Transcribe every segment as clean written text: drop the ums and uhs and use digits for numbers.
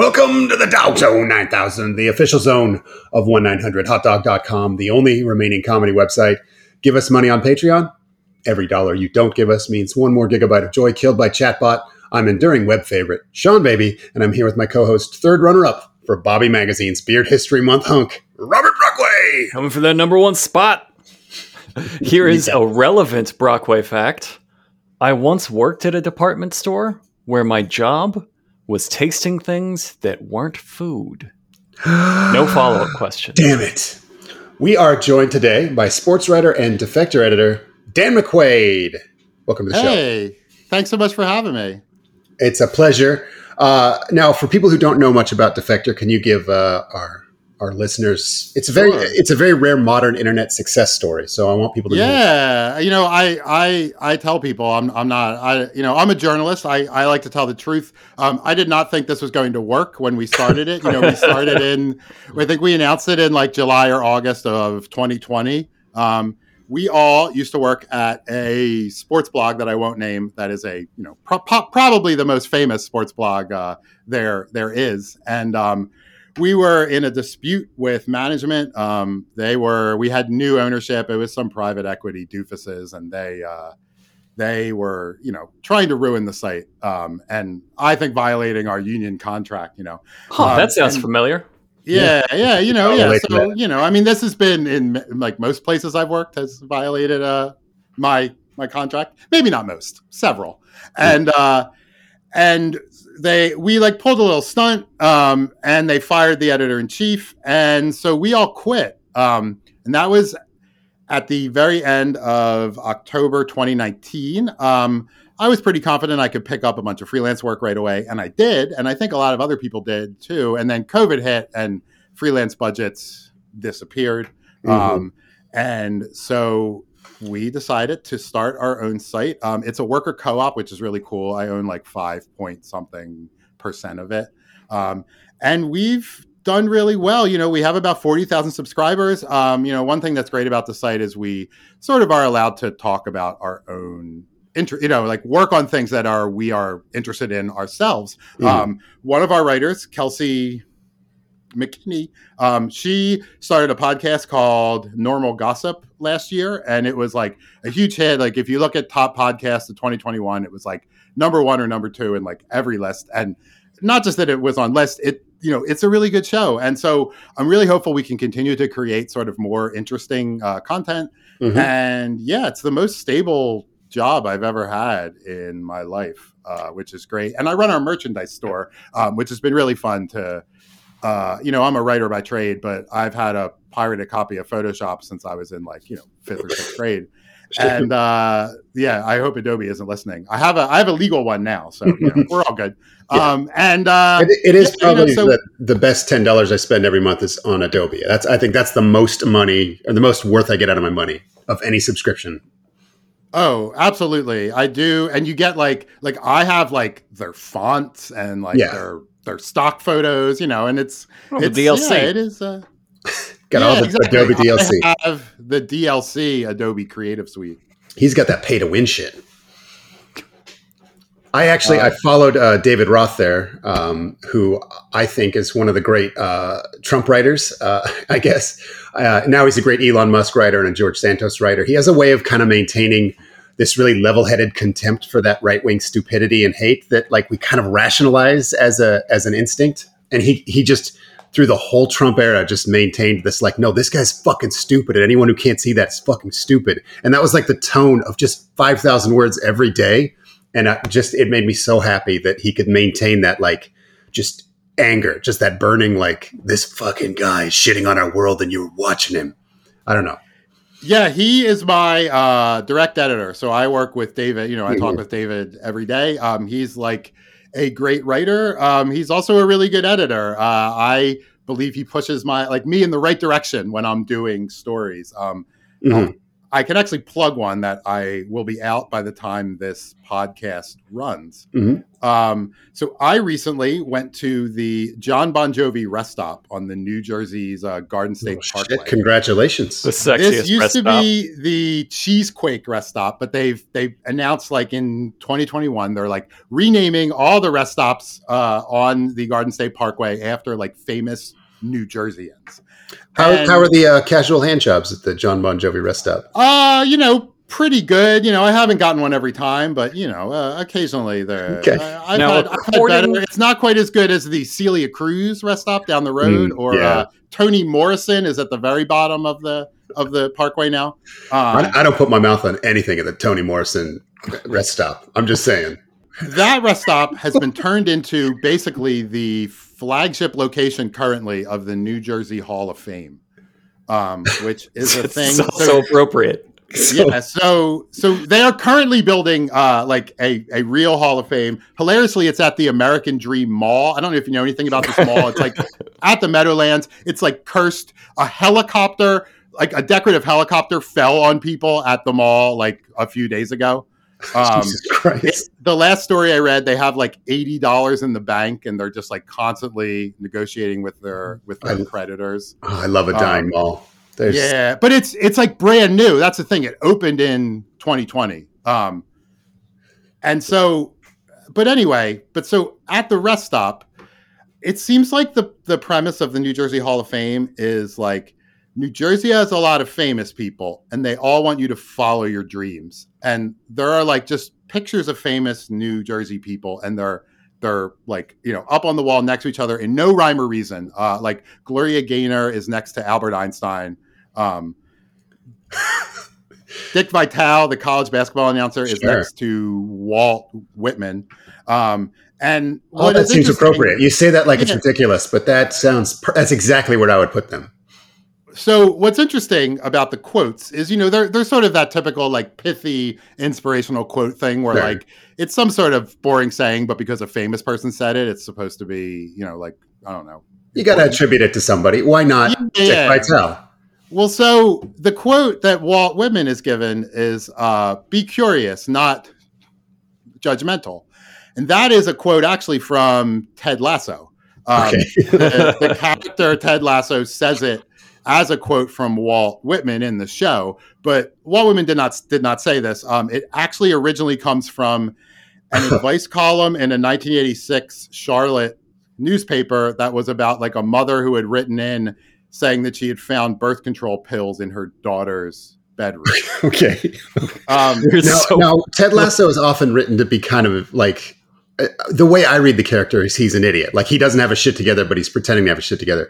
Welcome to the Dogg Zzone 9000, the official zone of 1-900-HotDog.com, the only remaining comedy website. Give us money on Patreon. Every dollar you don't give us means one more gigabyte of joy killed by chatbot. I'm enduring web favorite, Sean Baby, and I'm here with my co-host, third runner-up for Bobby Magazine's Beard History Month hunk, Robert Brockway. Coming for that number one spot. Here is a relevant Brockway fact. I once worked at a department store where my job was tasting things that weren't food. No follow-up question. Damn it. We are joined today by sports writer and Defector editor, Dan McQuaid. Welcome to the show. Hey, thanks so much for having me. It's a pleasure. Now, for people who don't know much about Defector, can you give our listeners, it's a very rare modern internet success story. So I want people to know. You know, I tell people I'm a journalist. I like to tell the truth. I did not think this was going to work when we started it. You know, I think we announced it in like July or August of 2020. We all used to work at a sports blog that I won't name. That is a, you know, probably the most famous sports blog there is. And, we were in a dispute with management. We had new ownership. It was some private equity doofuses, and they were, you know, trying to ruin the site. And I think violating our union contract, you know. That sounds familiar. Yeah. You know, yeah. So, you know, I mean, this has been in like most places I've worked has violated my contract. Maybe not most, several. And we like pulled a little stunt, and they fired the editor in chief. And so we all quit. And that was at the very end of October, 2019. I was pretty confident I could pick up a bunch of freelance work right away. And I did. And I think a lot of other people did too. And then COVID hit and freelance budgets disappeared. Mm-hmm. And so we decided to start our own site. It's a worker co-op, which is really cool. I own like 5% of it. And we've done really well. You know, we have about 40,000 subscribers. You know, one thing that's great about the site is we sort of are allowed to talk about our own, work on things that we are interested in ourselves. Mm-hmm. One of our writers, Kelsey McKinney, she started a podcast called Normal Gossip last year, and it was like a huge hit. Like if you look at top podcasts of 2021, it was like number one or number two in like every list. And not just that it was on list, it's a really good show. And so I'm really hopeful we can continue to create sort of more interesting content. Mm-hmm. And yeah, it's the most stable job I've ever had in my life, which is great. And I run our merchandise store, which has been really fun to I'm a writer by trade, but I've had a pirated copy of Photoshop since I was in like, you know, 5th or 6th grade. And I hope Adobe isn't listening. I have a legal one now, so you know, we're all good. Yeah. The best $10 I spend every month is on Adobe. I think that's the most money or the most worth I get out of my money of any subscription. Oh, absolutely. I do. And you get like I have like their fonts and like their stock photos, you know, and it's DLC. Yeah, it is. Got all the Adobe DLC. I have the DLC Adobe Creative Suite. He's got that pay to win shit. I actually I followed David Roth there, who I think is one of the great Trump writers, I guess. Now he's a great Elon Musk writer and a George Santos writer. He has a way of kind of maintaining this really level-headed contempt for that right-wing stupidity and hate that like we kind of rationalize as an instinct. And he just, through the whole Trump era, just maintained this like, no, this guy's fucking stupid. And anyone who can't see that's fucking stupid. And that was like the tone of just 5,000 words every day. And it made me so happy that he could maintain that like just anger, just that burning, like this fucking guy is shitting on our world and you're watching him. I don't know. Yeah, he is my direct editor. So I work with David. You know, I talk with David every day. He's like a great writer. He's also a really good editor. I believe he pushes me in the right direction when I'm doing stories. I can actually plug one that I will be out by the time this podcast runs. Mm-hmm. So I recently went to the Jon Bon Jovi rest stop on the New Jersey's Garden State Parkway. Shit, congratulations. The sexiest rest stop. This used to be the Cheesequake rest stop, but they've announced like in 2021, they're like renaming all the rest stops on the Garden State Parkway after like famous New Jerseyans. How are the casual hand jobs at the Jon Bon Jovi rest stop? Pretty good. I haven't gotten one every time, but occasionally there. Okay. I've had better. It's not quite as good as the Celia Cruz rest stop down the road, Toni Morrison is at the very bottom of the parkway now. I don't put my mouth on anything at the Toni Morrison rest stop. I'm just saying. That rest stop has been turned into basically the flagship location currently of the New Jersey Hall of Fame, which is a thing. So appropriate. Yeah. So they are currently building like a real Hall of Fame. Hilariously, it's at the American Dream Mall. I don't know if you know anything about this mall. It's like at the Meadowlands. It's like cursed. A helicopter, like a decorative helicopter, fell on people at the mall like a few days ago. Jesus Christ. The last story I read, they have like $80 in the bank and they're just like constantly negotiating with their creditors. I love a dying mall. Yeah, but it's like brand new. That's the thing. It opened in 2020. So at the rest stop, it seems like the premise of the New Jersey Hall of Fame is like, New Jersey has a lot of famous people and they all want you to follow your dreams. And there are like just pictures of famous New Jersey people and they're like, up on the wall next to each other in no rhyme or reason. Like Gloria Gaynor is next to Albert Einstein. Dick Vitale, the college basketball announcer, is next to Walt Whitman. And what that seems appropriate. You say that like it's ridiculous, but that's exactly where I would put them. So what's interesting about the quotes is, they're sort of that typical like pithy inspirational quote thing where like it's some sort of boring saying, but because a famous person said it, it's supposed to be, like, I don't know. You got to attribute it to somebody. Why not? Dick Vitale? Well, so the quote that Walt Whitman is given is be curious, not judgmental. And that is a quote actually from Ted Lasso. The character Ted Lasso says it as a quote from Walt Whitman in the show, but Walt Whitman did not say this. It actually originally comes from an advice column in a 1986 Charlotte newspaper that was about like a mother who had written in saying that she had found birth control pills in her daughter's bedroom. Okay. Now, Ted Lasso is often written to be kind of like, the way I read the character is he's an idiot. Like he doesn't have his shit together, but he's pretending to have his shit together.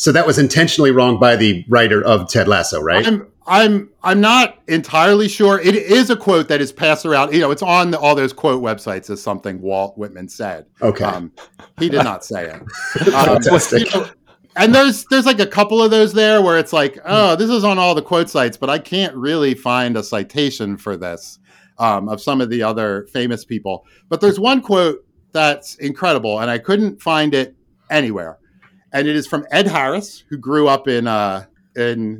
So that was intentionally wrong by the writer of Ted Lasso, right? I'm not entirely sure. It is a quote that is passed around. It's on all those quote websites as something Walt Whitman said. Okay, he did not say it. Fantastic. And there's like a couple of those there where it's like, oh, this is on all the quote sites, but I can't really find a citation for this of some of the other famous people. But there's one quote that's incredible, and I couldn't find it anywhere. And it is from Ed Harris, who grew up in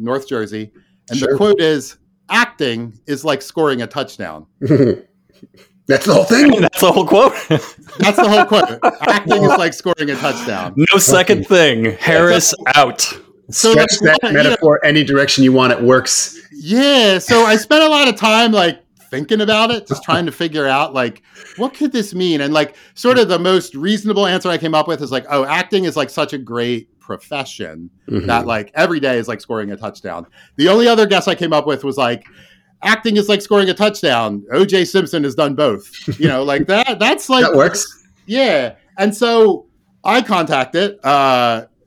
North Jersey. And the quote is, acting is like scoring a touchdown. That's the whole thing? That's the whole quote? That's the whole quote. Acting is like scoring a touchdown. No second thing. Harris out. So stretch that metaphor any direction you want. It works. Yeah. So I spent a lot of time like thinking about it, just trying to figure out like, what could this mean? And like sort of the most reasonable answer I came up with is like, oh, acting is like such a great profession that like every day is like scoring a touchdown. The only other guess I came up with was like, acting is like scoring a touchdown. O.J. Simpson has done both, like that. That's like, that works. Yeah. And so I contacted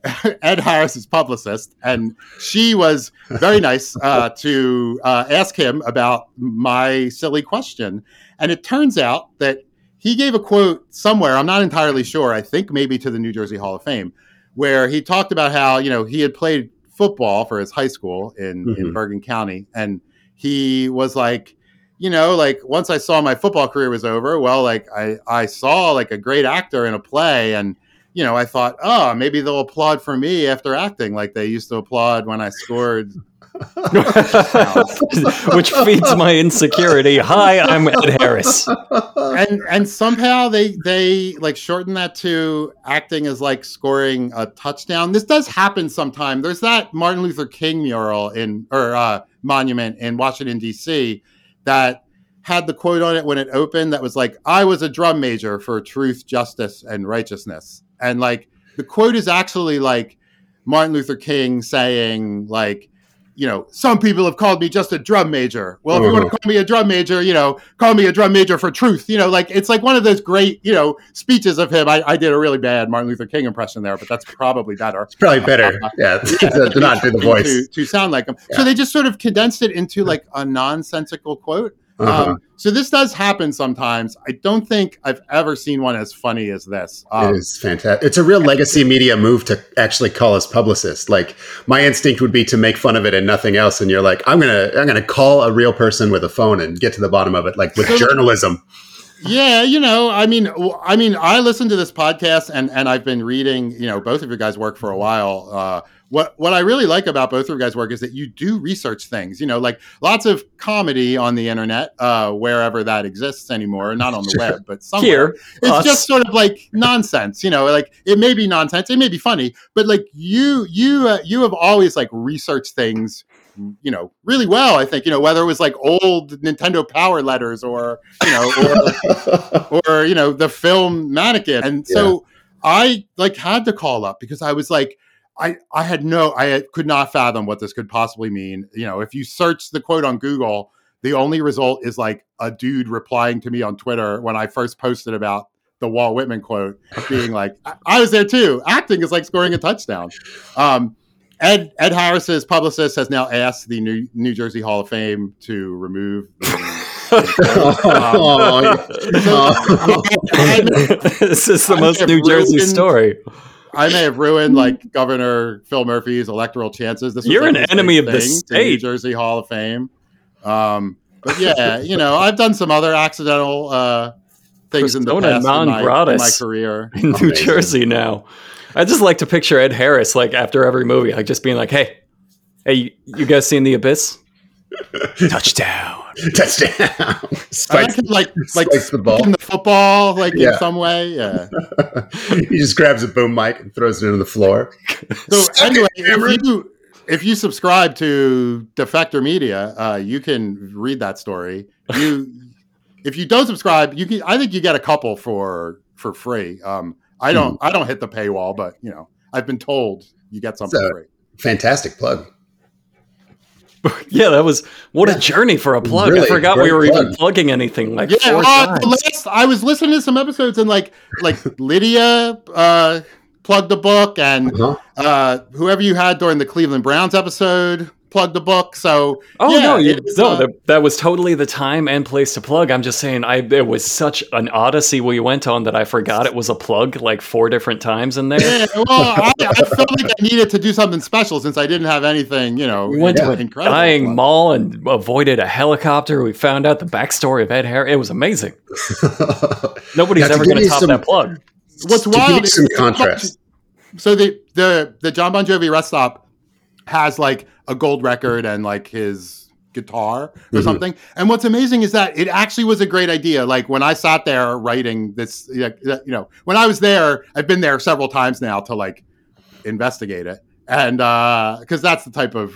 Ed Harris's publicist, and she was very nice to ask him about my silly question. And it turns out that he gave a quote somewhere, I'm not entirely sure, I think maybe to the New Jersey Hall of Fame, where he talked about how, he had played football for his high school in Bergen County. And he was like, once I saw my football career was over, well, like I saw like a great actor in a play, and I thought, oh, maybe they'll applaud for me after acting like they used to applaud when I scored Which feeds my insecurity. Hi, I'm Ed Harris. And somehow they like shorten that to acting as like scoring a touchdown. This does happen sometime. There's that Martin Luther King mural monument in Washington, D.C. that had the quote on it when it opened that was like, "I was a drum major for truth, justice, and righteousness." And like the quote is actually like Martin Luther King saying like, you know, some people have called me just a drum major. Well, if you want to call me a drum major, you know, call me a drum major for truth. You know, like it's like one of those great, you know, speeches of him. I did a really bad Martin Luther King impression there, but that's probably better. It's probably better. Yeah, to not do the voice to sound like him. Yeah. So they just sort of condensed it into like a nonsensical quote. So this does happen sometimes. I don't think I've ever seen one as funny as this. It is fantastic. It's a real legacy media move to actually call us publicists. Like my instinct would be to make fun of it and nothing else. And you're like, I'm gonna call a real person with a phone and get to the bottom of it, like with journalism. Yeah, you know, I mean, I listen to this podcast and I've been reading, you know, both of your guys' work for a while. What I really like about both of you guys' work is that you do research things, you know, like lots of comedy on the internet, wherever that exists anymore, not on the web, but somewhere. Here, it's just sort of like nonsense, you know, like it may be nonsense, it may be funny, but like you have always like researched things, you know, really well, I think, you know, whether it was like old Nintendo Power letters or, you know, or you know, the film Mannequin. And so I like had to call up because I was like, I could not fathom what this could possibly mean. You know, if you search the quote on Google, the only result is like a dude replying to me on Twitter when I first posted about the Walt Whitman quote, being like, I was there too. Acting is like scoring a touchdown. Ed Harris's publicist has now asked the New Jersey Hall of Fame to remove the This is the most New Jersey story. I may have ruined like Governor Phil Murphy's electoral chances. This was, you're like, an enemy of the state, New Jersey Hall of Fame. But yeah, you know, I've done some other accidental things in the past in my career in New Jersey. Now, I just like to picture Ed Harris like after every movie, like just being like, "Hey, you guys seen The Abyss? Touchdown! Spikes, I like the ball, in the football, like in some way. Yeah, he just grabs a boom mic and throws it into the floor. So anyway, if you subscribe to Defector Media, you can read that story. If you don't subscribe, you can. I think you get a couple for free. I don't hit the paywall, but you know, I've been told you get something free. Fantastic plug. Yeah, that was a journey for a plug. Really, I forgot we were even plugging anything. Like, I was listening to some episodes and like Lydia plugged a book, and whoever you had during the Cleveland Browns episode plugged a book. So that was totally the time and place to plug. I'm just saying, it was such an odyssey we went on that I forgot it was a plug like 4 different times in there. Yeah, well, I felt like I needed to do something special since I didn't have anything, you know. We went to an incredible dying mall and avoided a helicopter. We found out the backstory of Ed Harris. It was amazing. Nobody's ever going to top that plug. What's wild is some contrast. So the Jon Bon Jovi rest stop has like a gold record and like his guitar or something. And what's amazing is that it actually was a great idea. Like when I sat there writing this, you know, when I was there, I've been there several times now to like investigate it. And because that's the type of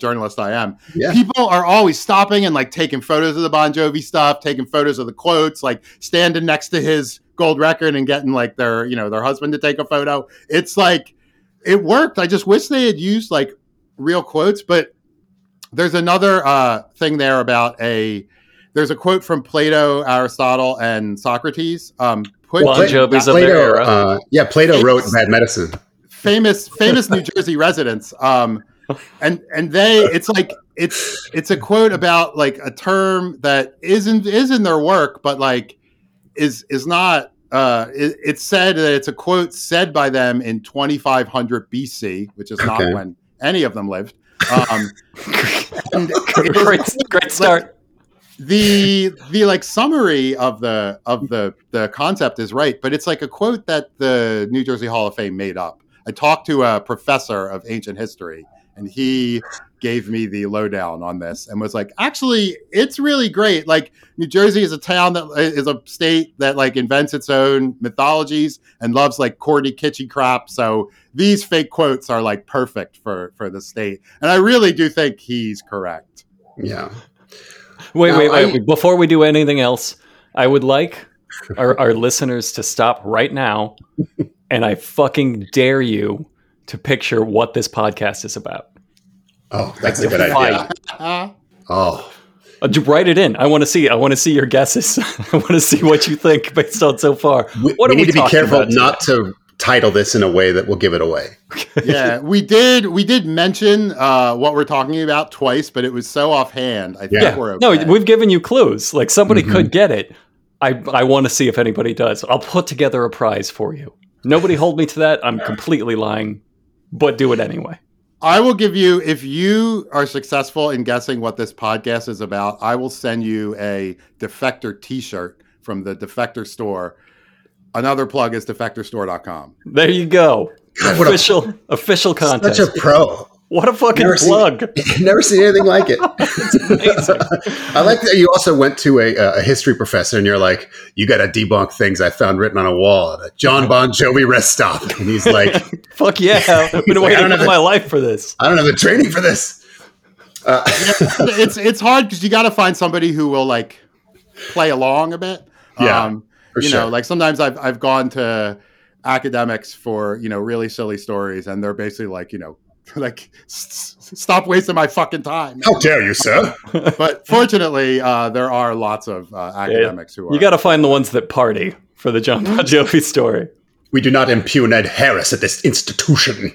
journalist I am. Yeah. People are always stopping and like taking photos of the Bon Jovi stuff, taking photos of the quotes, like standing next to his gold record and getting like their, you know, their husband to take a photo. It's like, it worked. I just wish they had used like real quotes, but there's another thing there about there's a quote from Plato, Aristotle, and Socrates. Plato wrote Mad Medicine. Famous New Jersey residents. And they, it's like, it's a quote about like a term that is in their work, but like is not. It's said that it's a quote said by them in 2500 BC, which is not when any of them lived. Great start. Like, the like summary of the concept is right, but it's like a quote that the New Jersey Hall of Fame made up. I talked to a professor of ancient history, And he gave me the lowdown on this and was like, actually, it's really great. Like, New Jersey is a town that is a state that like invents its own mythologies and loves like corny, kitschy crap. So these fake quotes are like perfect for the state. And I really do think he's correct. Yeah. Wait. Before we do anything else, I would like our listeners to stop right now. And I fucking dare you to picture what this podcast is about. Oh, that's a good idea. Oh, write it in. I want to see. I want to see your guesses. I want to see what you think based on so far. What we need to be careful not to title this in a way that will give it away. Yeah, we did mention what we're talking about twice, but it was so offhand. I think we're okay. No, we've given you clues. Like somebody could get it. I want to see if anybody does. I'll put together a prize for you. Nobody hold me to that. I'm completely lying, but do it anyway. I will give you, if you are successful in guessing what this podcast is about, I will send you a Defector t-shirt from the Defector store. Another plug is defectorstore.com. There you go. God, official contest. Such a pro. What a fucking plug. Never seen anything like it. It's amazing. I like that you also went to a history professor and you're like, you got to debunk things I found written on a wall at a Jon Bon Jovi rest stop. And he's like, fuck yeah. I've been waiting all my life for this. I don't have the training for this. It's hard because you got to find somebody who will like play along a bit. Yeah, you know, like sometimes I've gone to academics for, you know, really silly stories and they're basically like, you know, like, stop wasting my fucking time. How dare you, sir? But fortunately, there are lots of academics who are... You got to find the ones that party for the Jon Bon Jovi story. We do not impugn Ed Harris at this institution.